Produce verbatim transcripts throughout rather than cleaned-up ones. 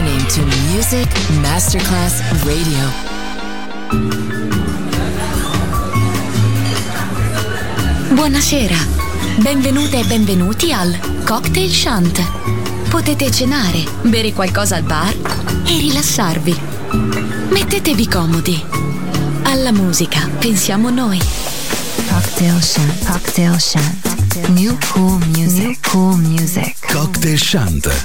listening to Music Masterclass Radio. Buonasera, benvenute e benvenuti al Cocktail Chant. Potete cenare, bere qualcosa al bar e rilassarvi. Mettetevi comodi. Alla musica pensiamo noi. Cocktail Chant, Cocktail Chant. New Cool Music. New Cool Music. Cocktail Chant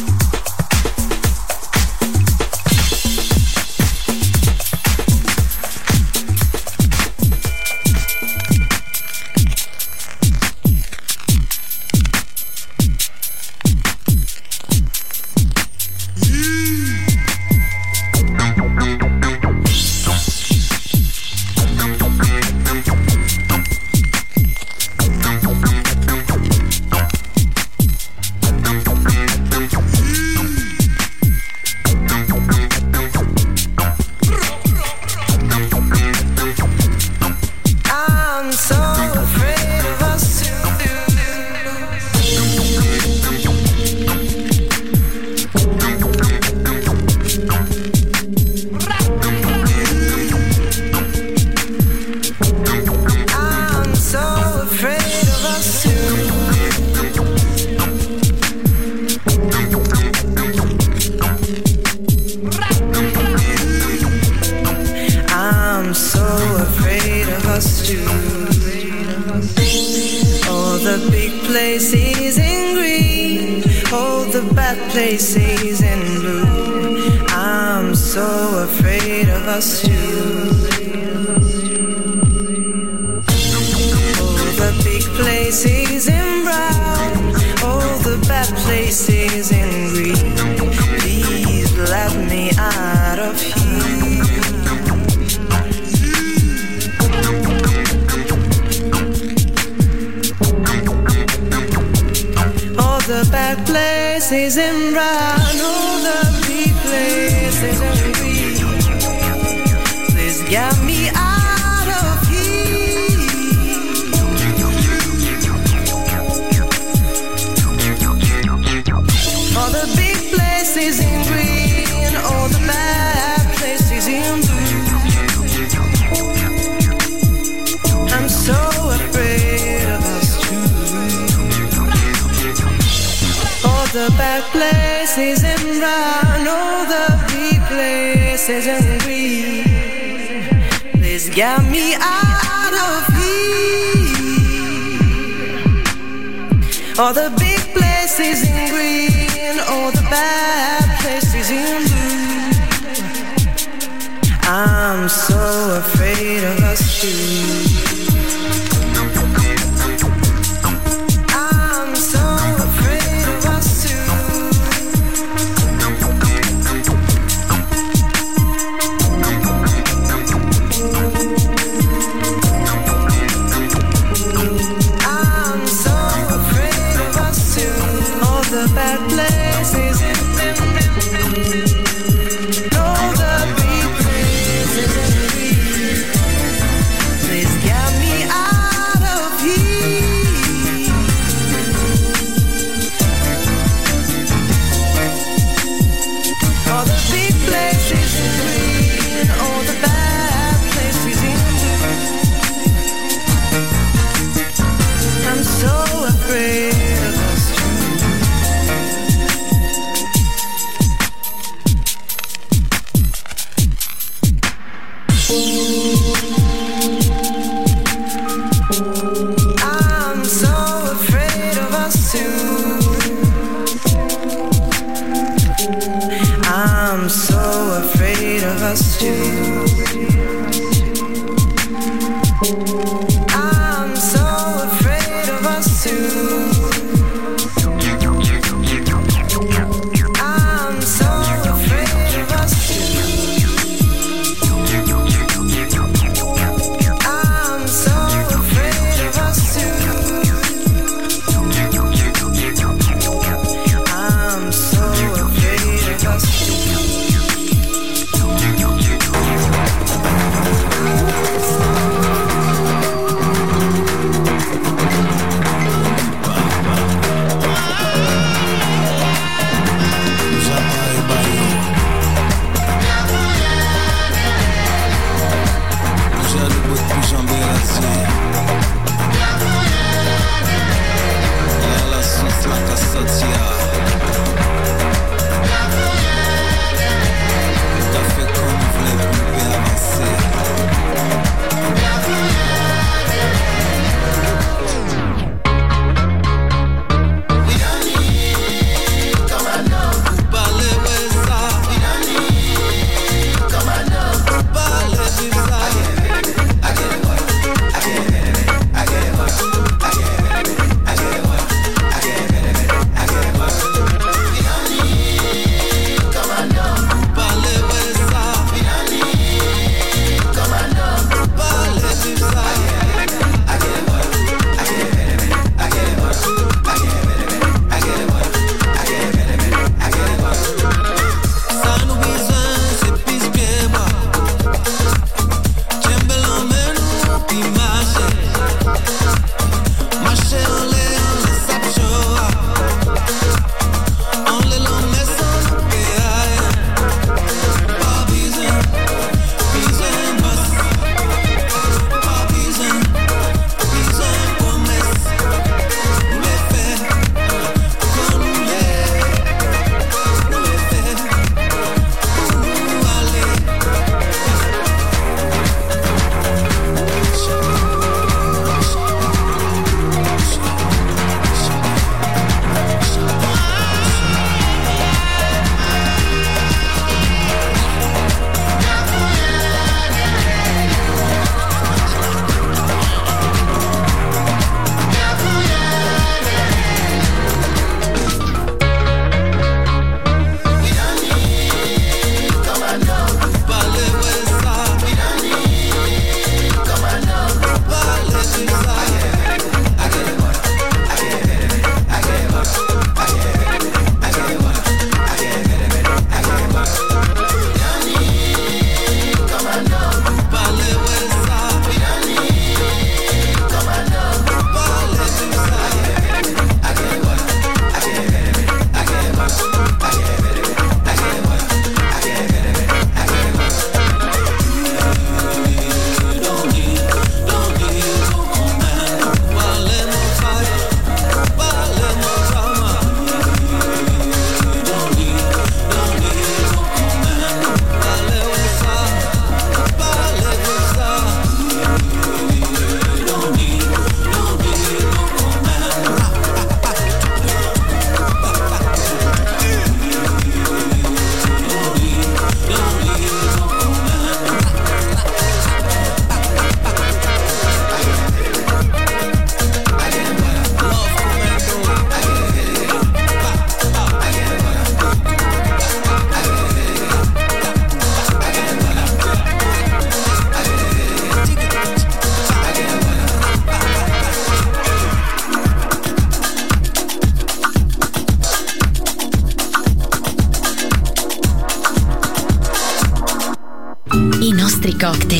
Places in round all the big places in please get me out of here. All the big places in green, all the bad places in blue. I'm so afraid of us the bad places and round all the big places and we please get me out of here. All the big places in green, all the bad places in blue. I'm so afraid of us too.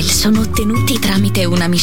Sono ottenuti tramite una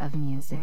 of music.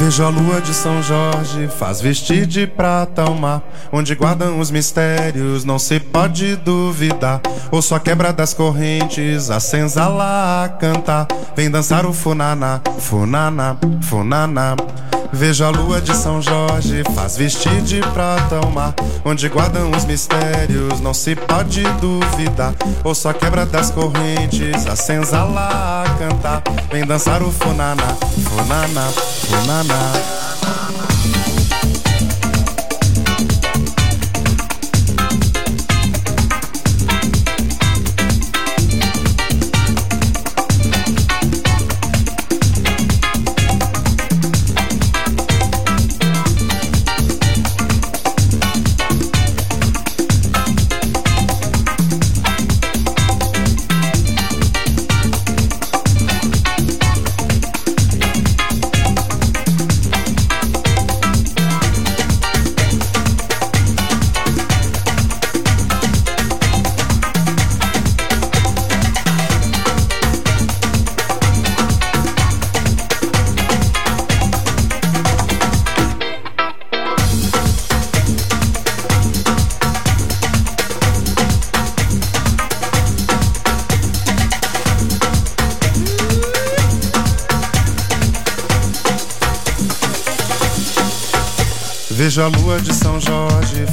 Vejo a lua de São Jorge, faz vestir de prata o mar, onde guardam os mistérios, não se pode duvidar. Ouço a quebra das correntes, a senzala a cantar, vem dançar o funaná, funaná, funaná. Vejo a lua de São Jorge, faz vestir de prata o mar, onde guardam os mistérios, não se pode duvidar. Ouço a quebra das correntes, a senzala a cantar, vem dançar o funaná, funaná, funaná. Vejo a lua de São Jorge,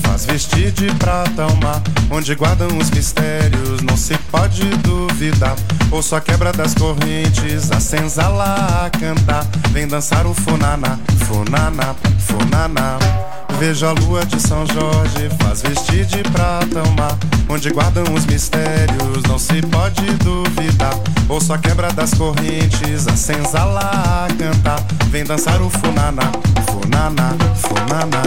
faz vestir de prata o mar, onde guardam os mistérios, não se pode duvidar. Ouço a quebra das correntes, a senzala a cantar, vem dançar o funaná, funaná, funaná. Vejo a lua de São Jorge, faz vestir de prata o mar, onde guardam os mistérios, não se pode duvidar. Ouço a quebra das correntes, a senzala a cantar, vem dançar o funaná, funaná, funaná.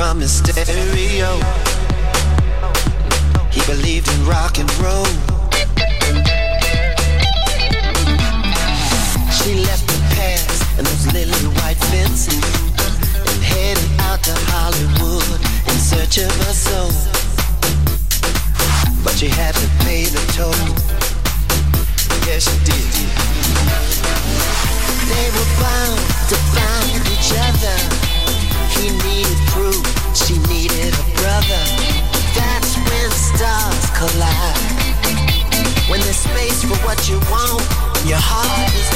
From his stereo, he believed in rock and roll. She left the past and those lily white fences and headed out to Hollywood in search of her soul. But she had to pay the toll. Yes, she did. They were bound to find each other. He needed proof, she needed a brother. That's when stars collide. When there's space for what you want, your heart is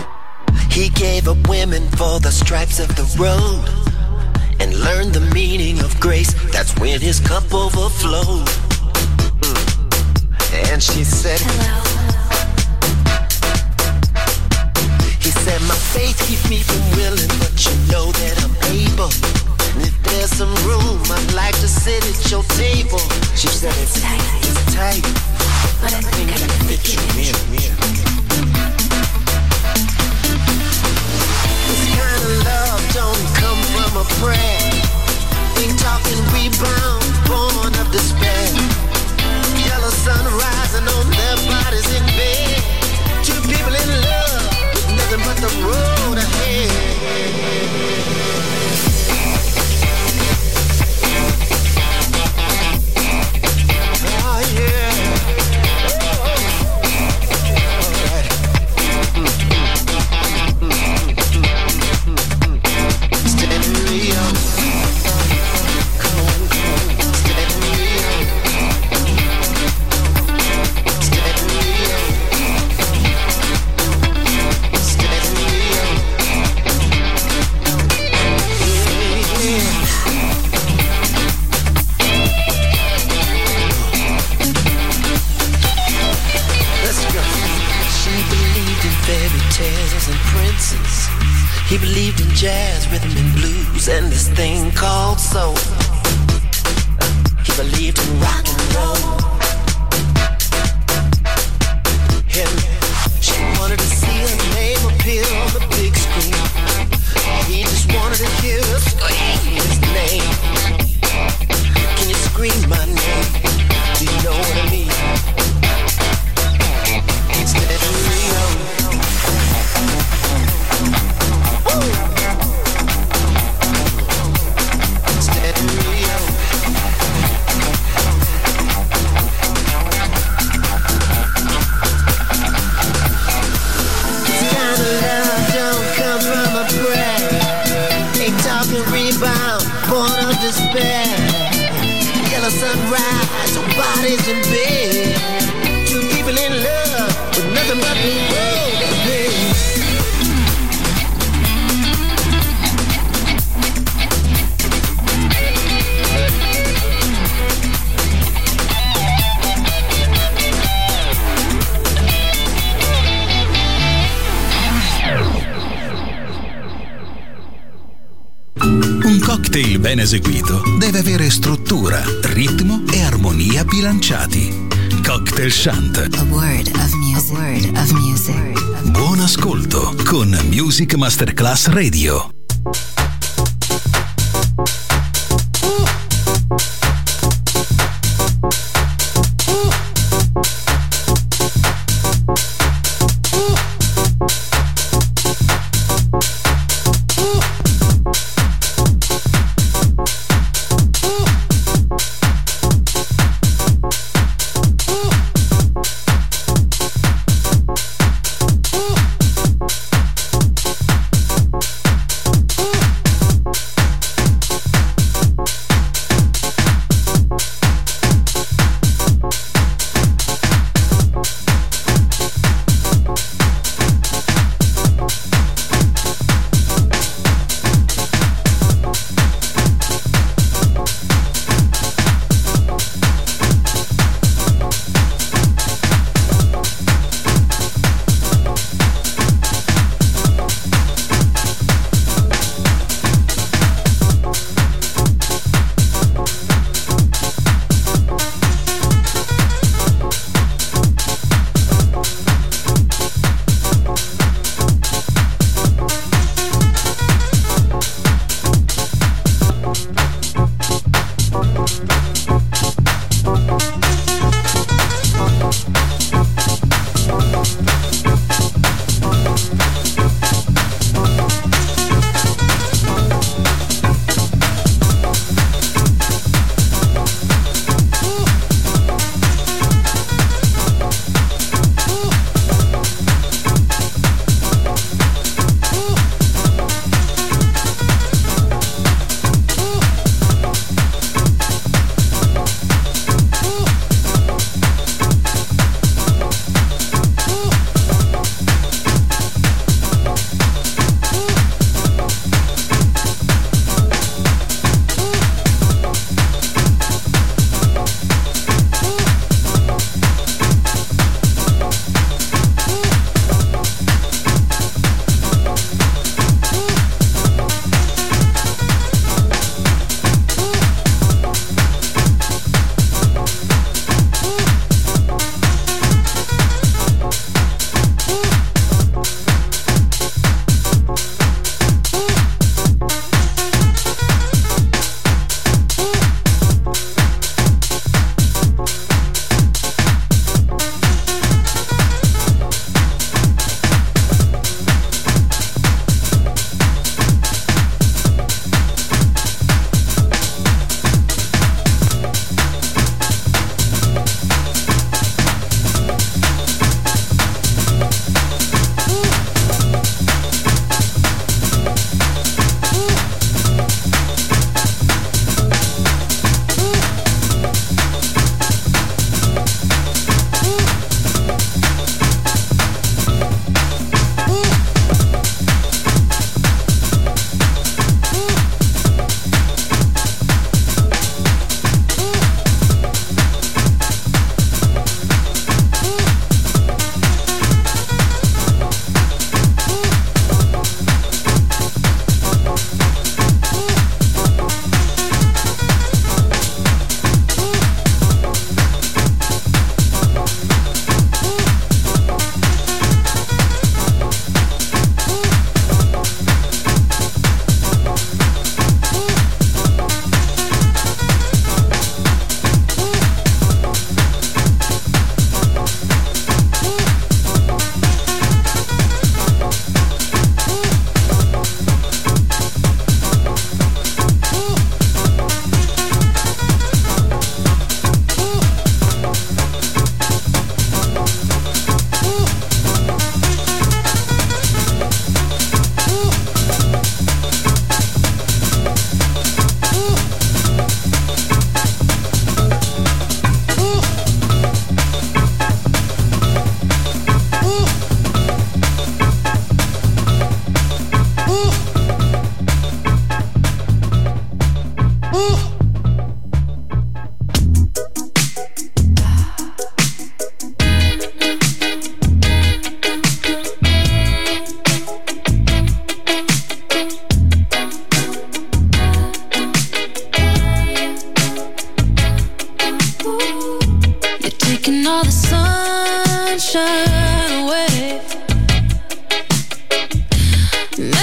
open wide. He gave up women for the stripes of the road and learned the meaning of grace. That's when his cup overflowed. Mm. And she said, hello. He said, my faith keeps me from willing, but you know that I'm able. there's some room, I'd like to sit at your table. She said it's tight, it's tight, but I think I can fit you in. This kind of love don't come from a prayer. Ain't talking rebound, born of despair. Yellow sun rising on their bodies in bed. Two people in love, with nothing but the road ahead. He believed in jazz, rhythm and blues, and this thing called soul. He believed in rock and roll. Him. She wanted to see her name appear on the big screen. He just wanted to hear her scream his name. Can you scream my name? Do you know what I mean? It's definitely real. Despair, yellow sunrise, our bodies in bed. Two people in love with nothing but the road ahead. Cocktail ben eseguito deve avere struttura, ritmo e armonia bilanciati. Cocktail Chant. A word of music. A word of music. Buon ascolto con Music Masterclass Radio. Ooh.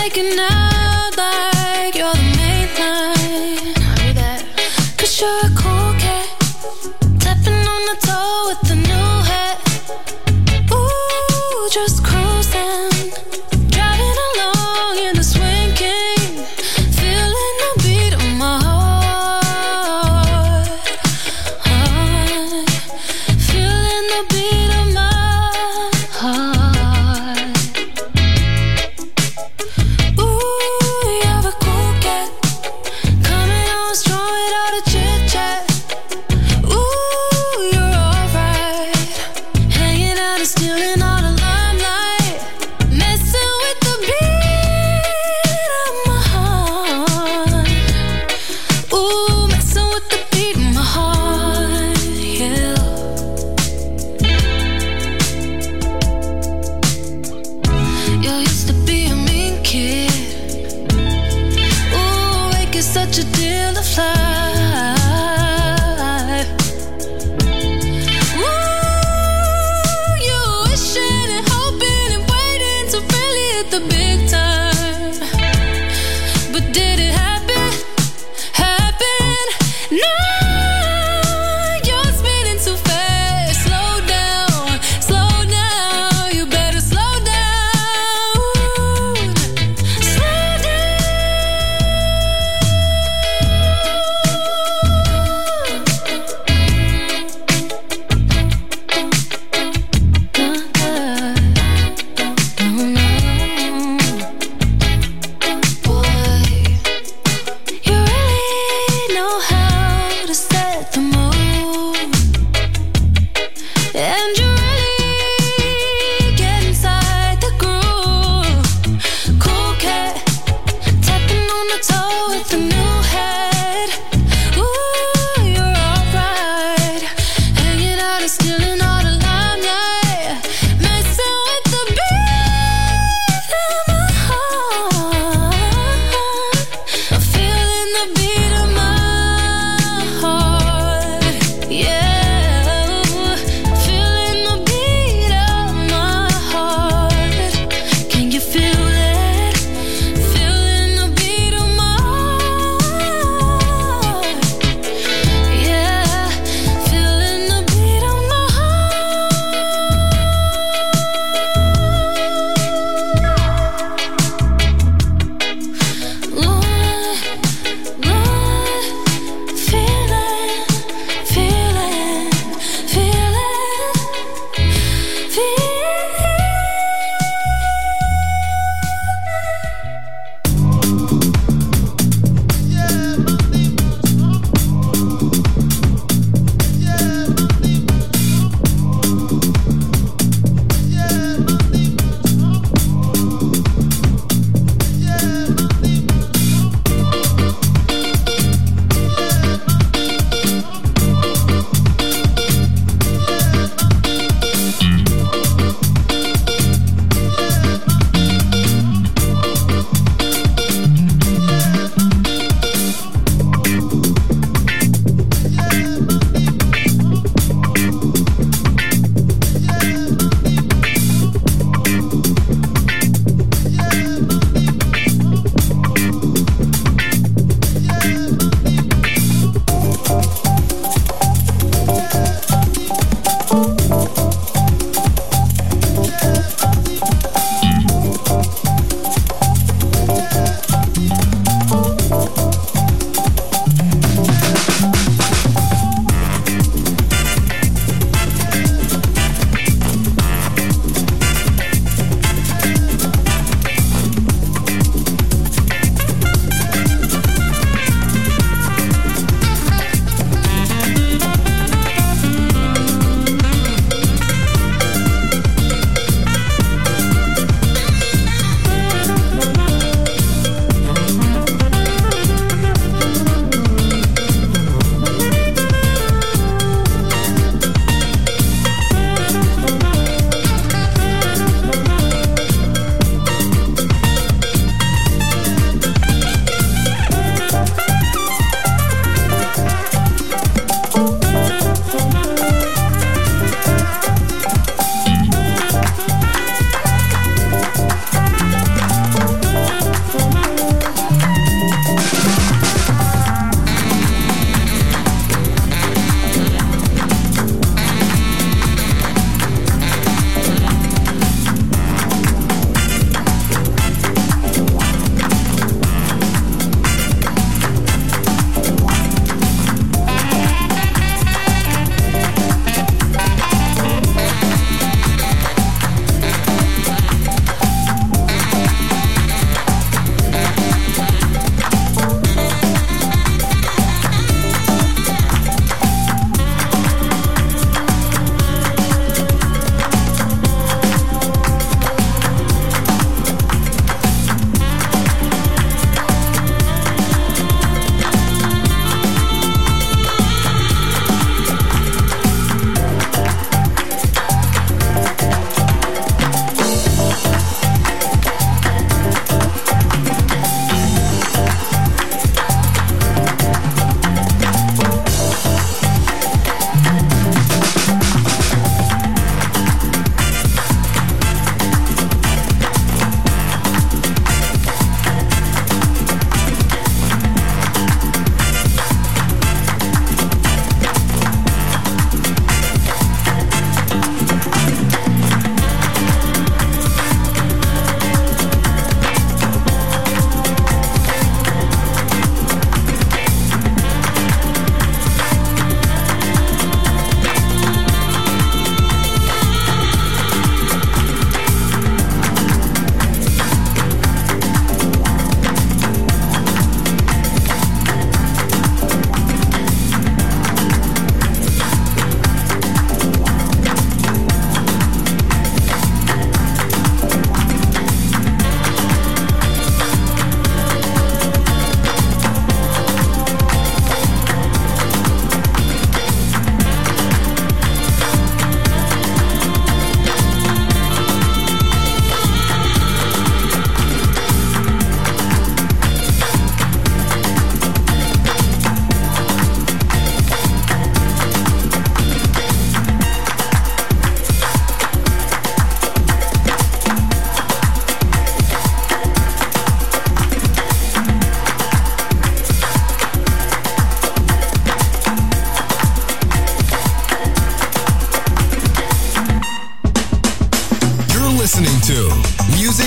making out like you're the main line. I'll be there. 'Cause you're a cool cat, tapping on the toe with a new hat. Ooh, just cruising, driving along in the swing king, feeling the beat of my heart. Oh, feeling the beat of my heart. Ooh.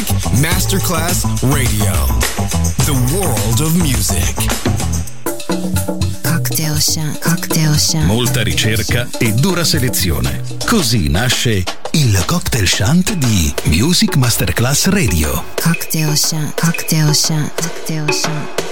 Music Masterclass Radio. The world of music. Cocktail Chant. Cocktail Chant. Molta ricerca e dura selezione. Così nasce il Cocktail Chant di Music Masterclass Radio. Cocktail Chant. Cocktail Chant. Cocktail Chant.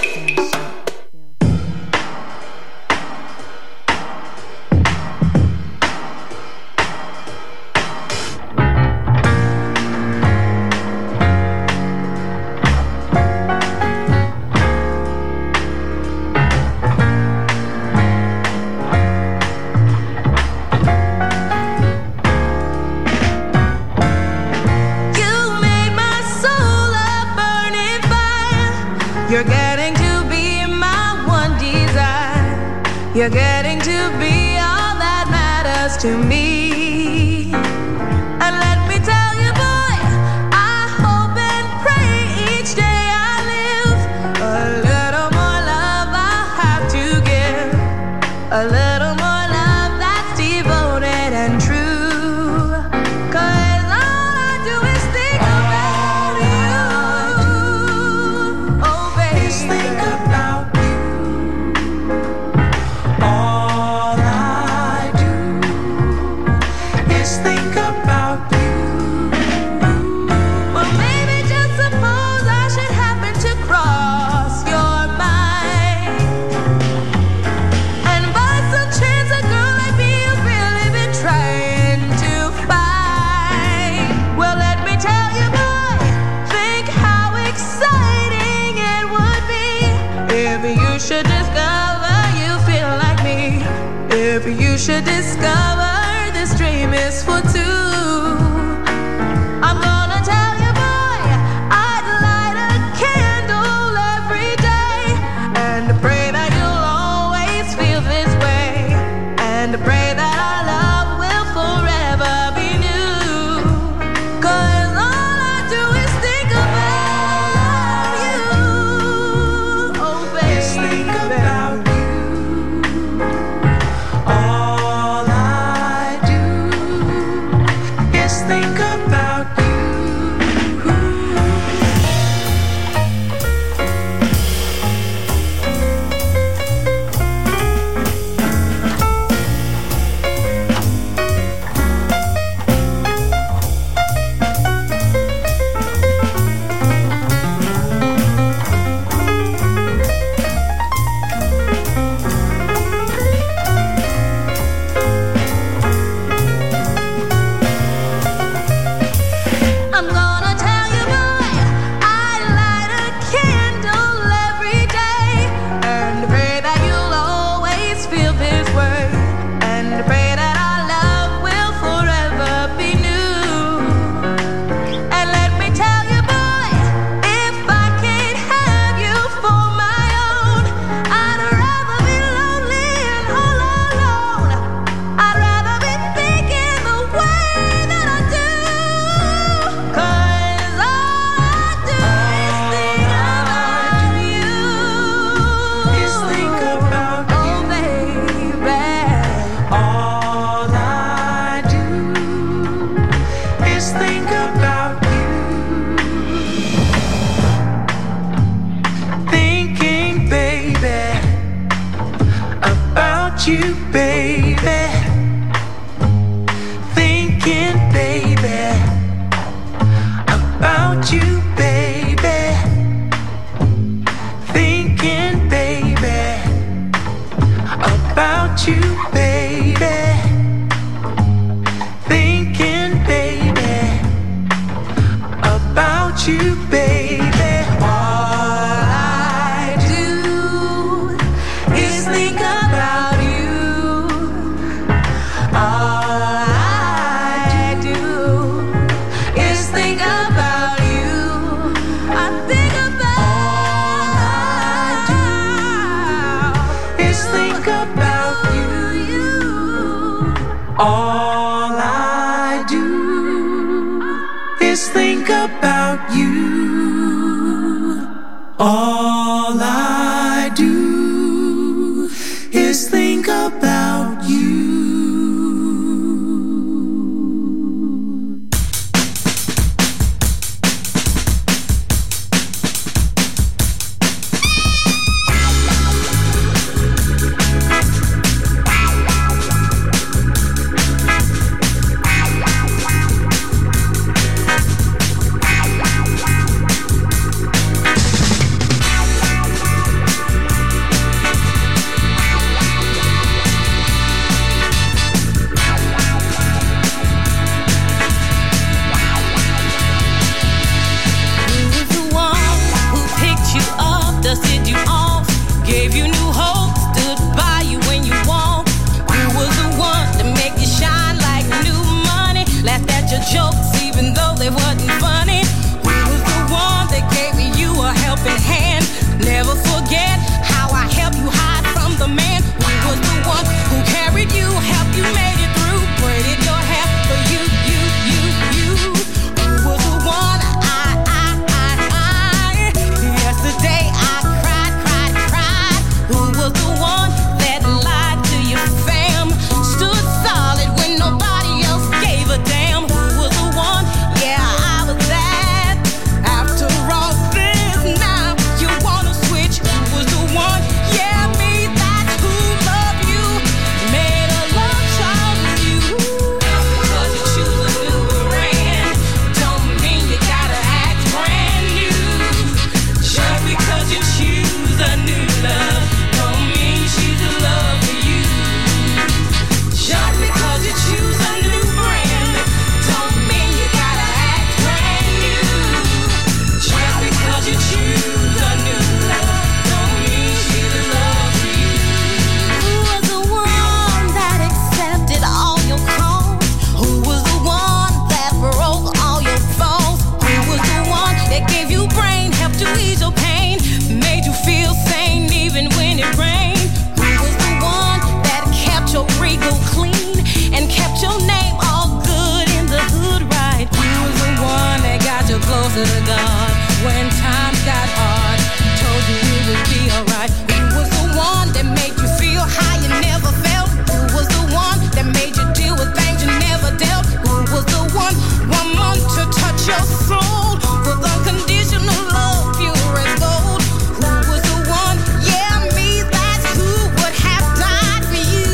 closer to God. When times got hard, He told you we would be alright. He was the one that made you feel high you never felt. Who was the one that made you deal with things you never dealt? Who was the one, woman, to touch your soul with unconditional love, pure as gold? Who was the one? Yeah, me, that's who would have died for you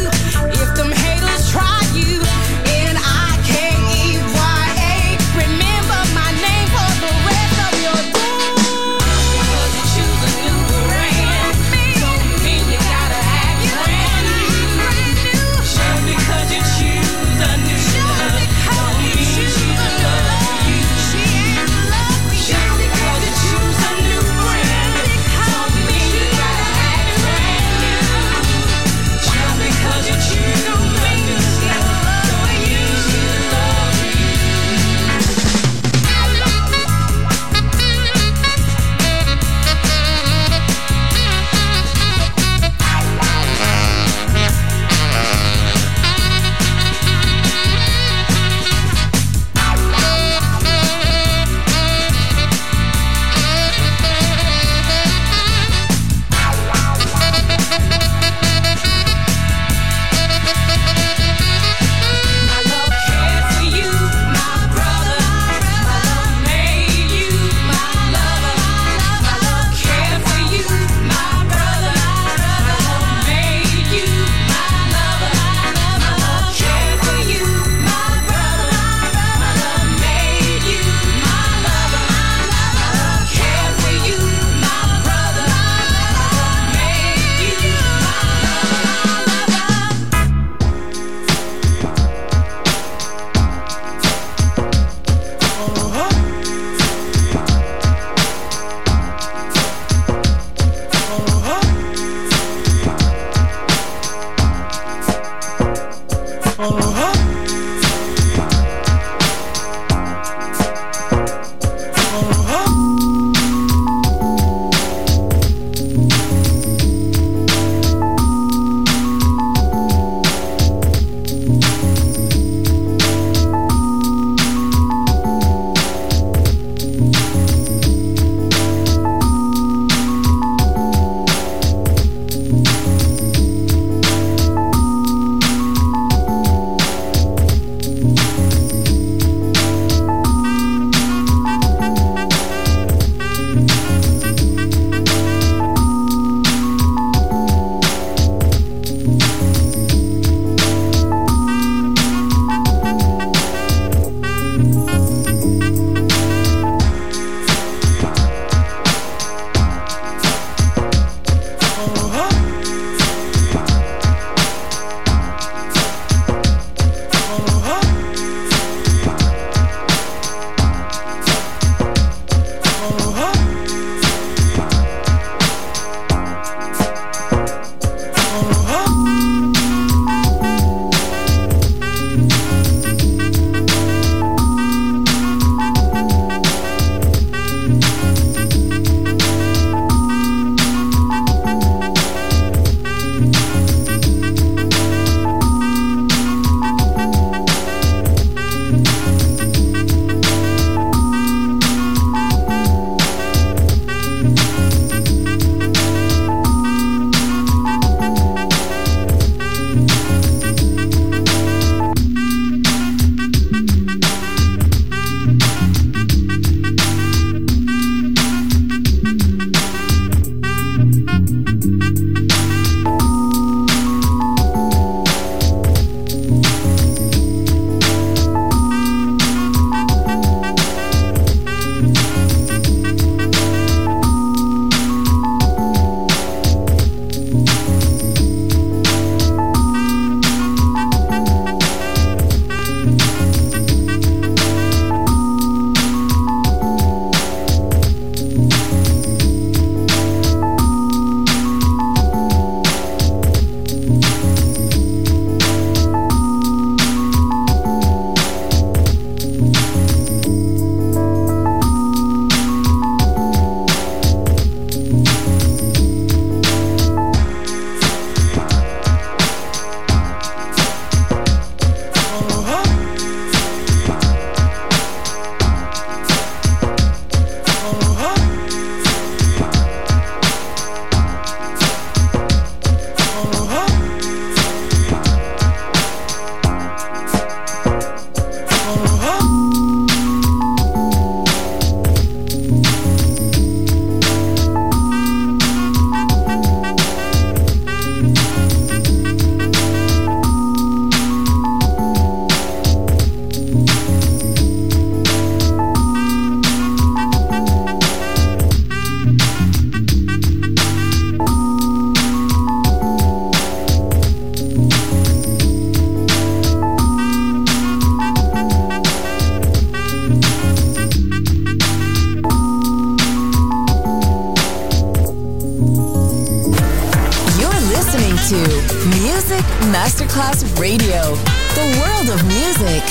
if them haters tried you. And I can't remember my name for the rest of your days. Music Masterclass Radio, the world of music.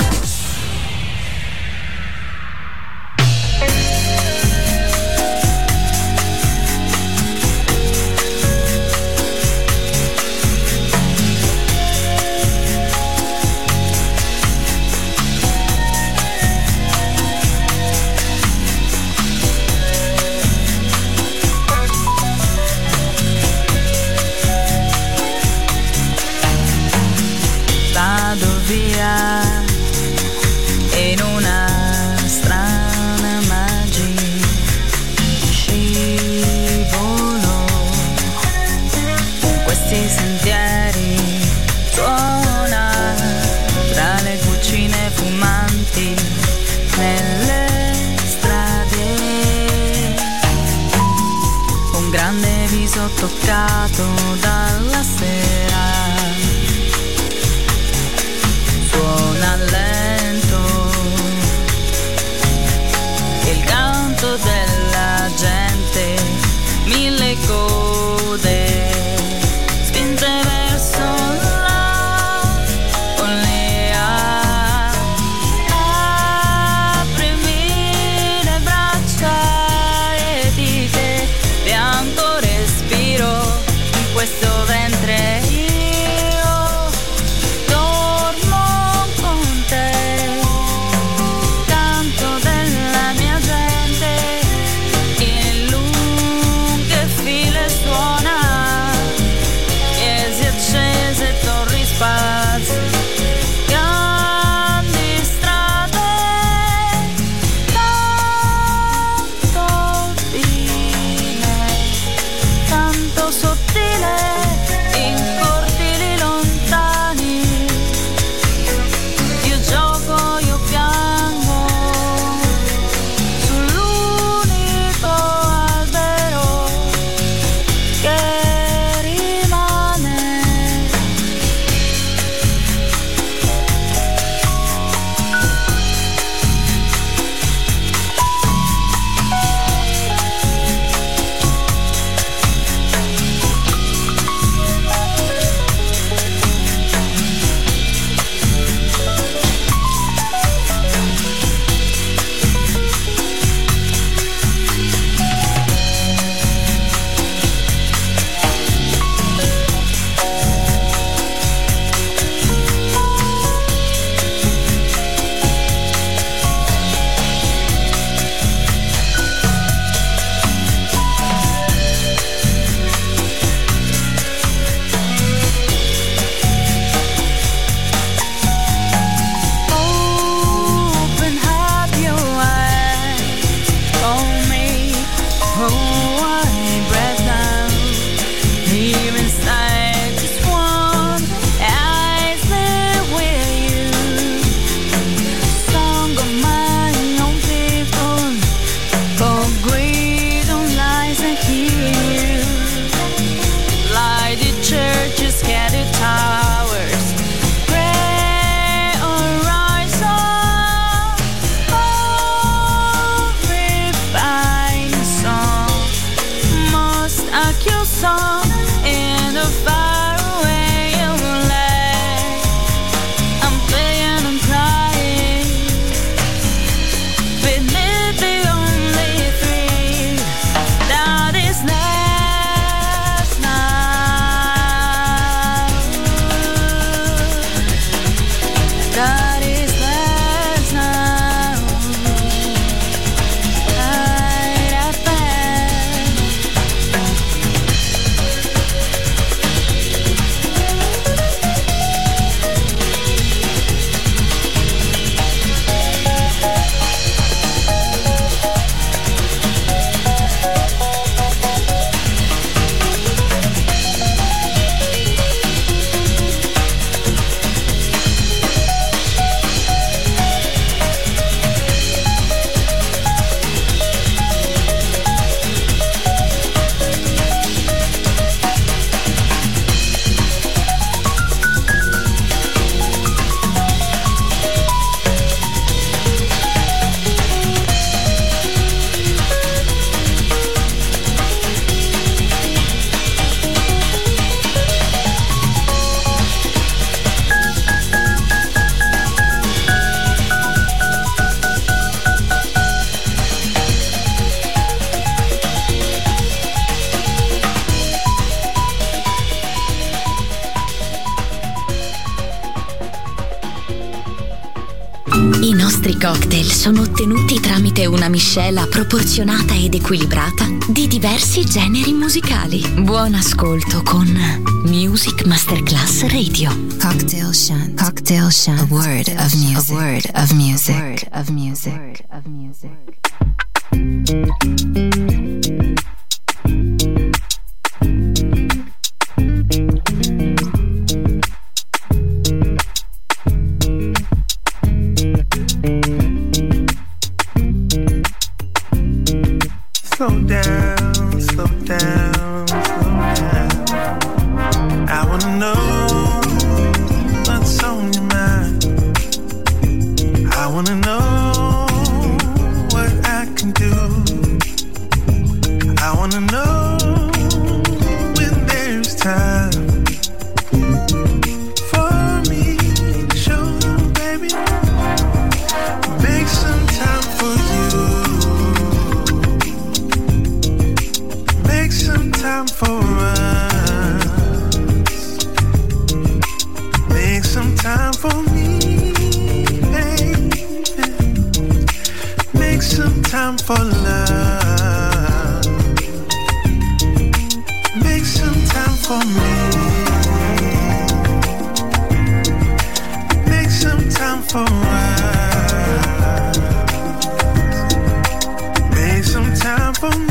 Ventre io dormo con te. cocktail sono ottenuti tramite una miscela proporzionata ed equilibrata di diversi generi musicali. Buon ascolto con Music Masterclass Radio. Cocktail Chant. Cocktail Chant. A word of music. A word of music. A word of music. A word of music. Slow down, slow down, slow down. I wanna know what's on your mind. I wanna know what I can do. I wanna know when there's time for me to show you, baby. Make some time for you. Make some time for us. Make some time for me, baby. Make some time for love. Make some time for me. Make some time for us. Make some time for me.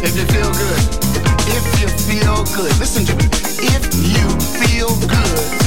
If you feel good, listen to me. If you feel good,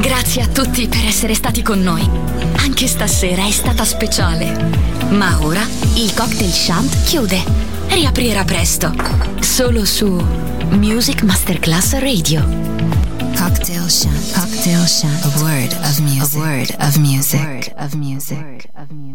Grazie a tutti per essere stati con noi. Anche stasera è stata speciale. Ma ora il Cocktail Chant chiude. Riaprirà presto. Solo su Music Masterclass Radio. Cocktail Chant. Cocktail Chant. A word of music. A word of music. A word of music.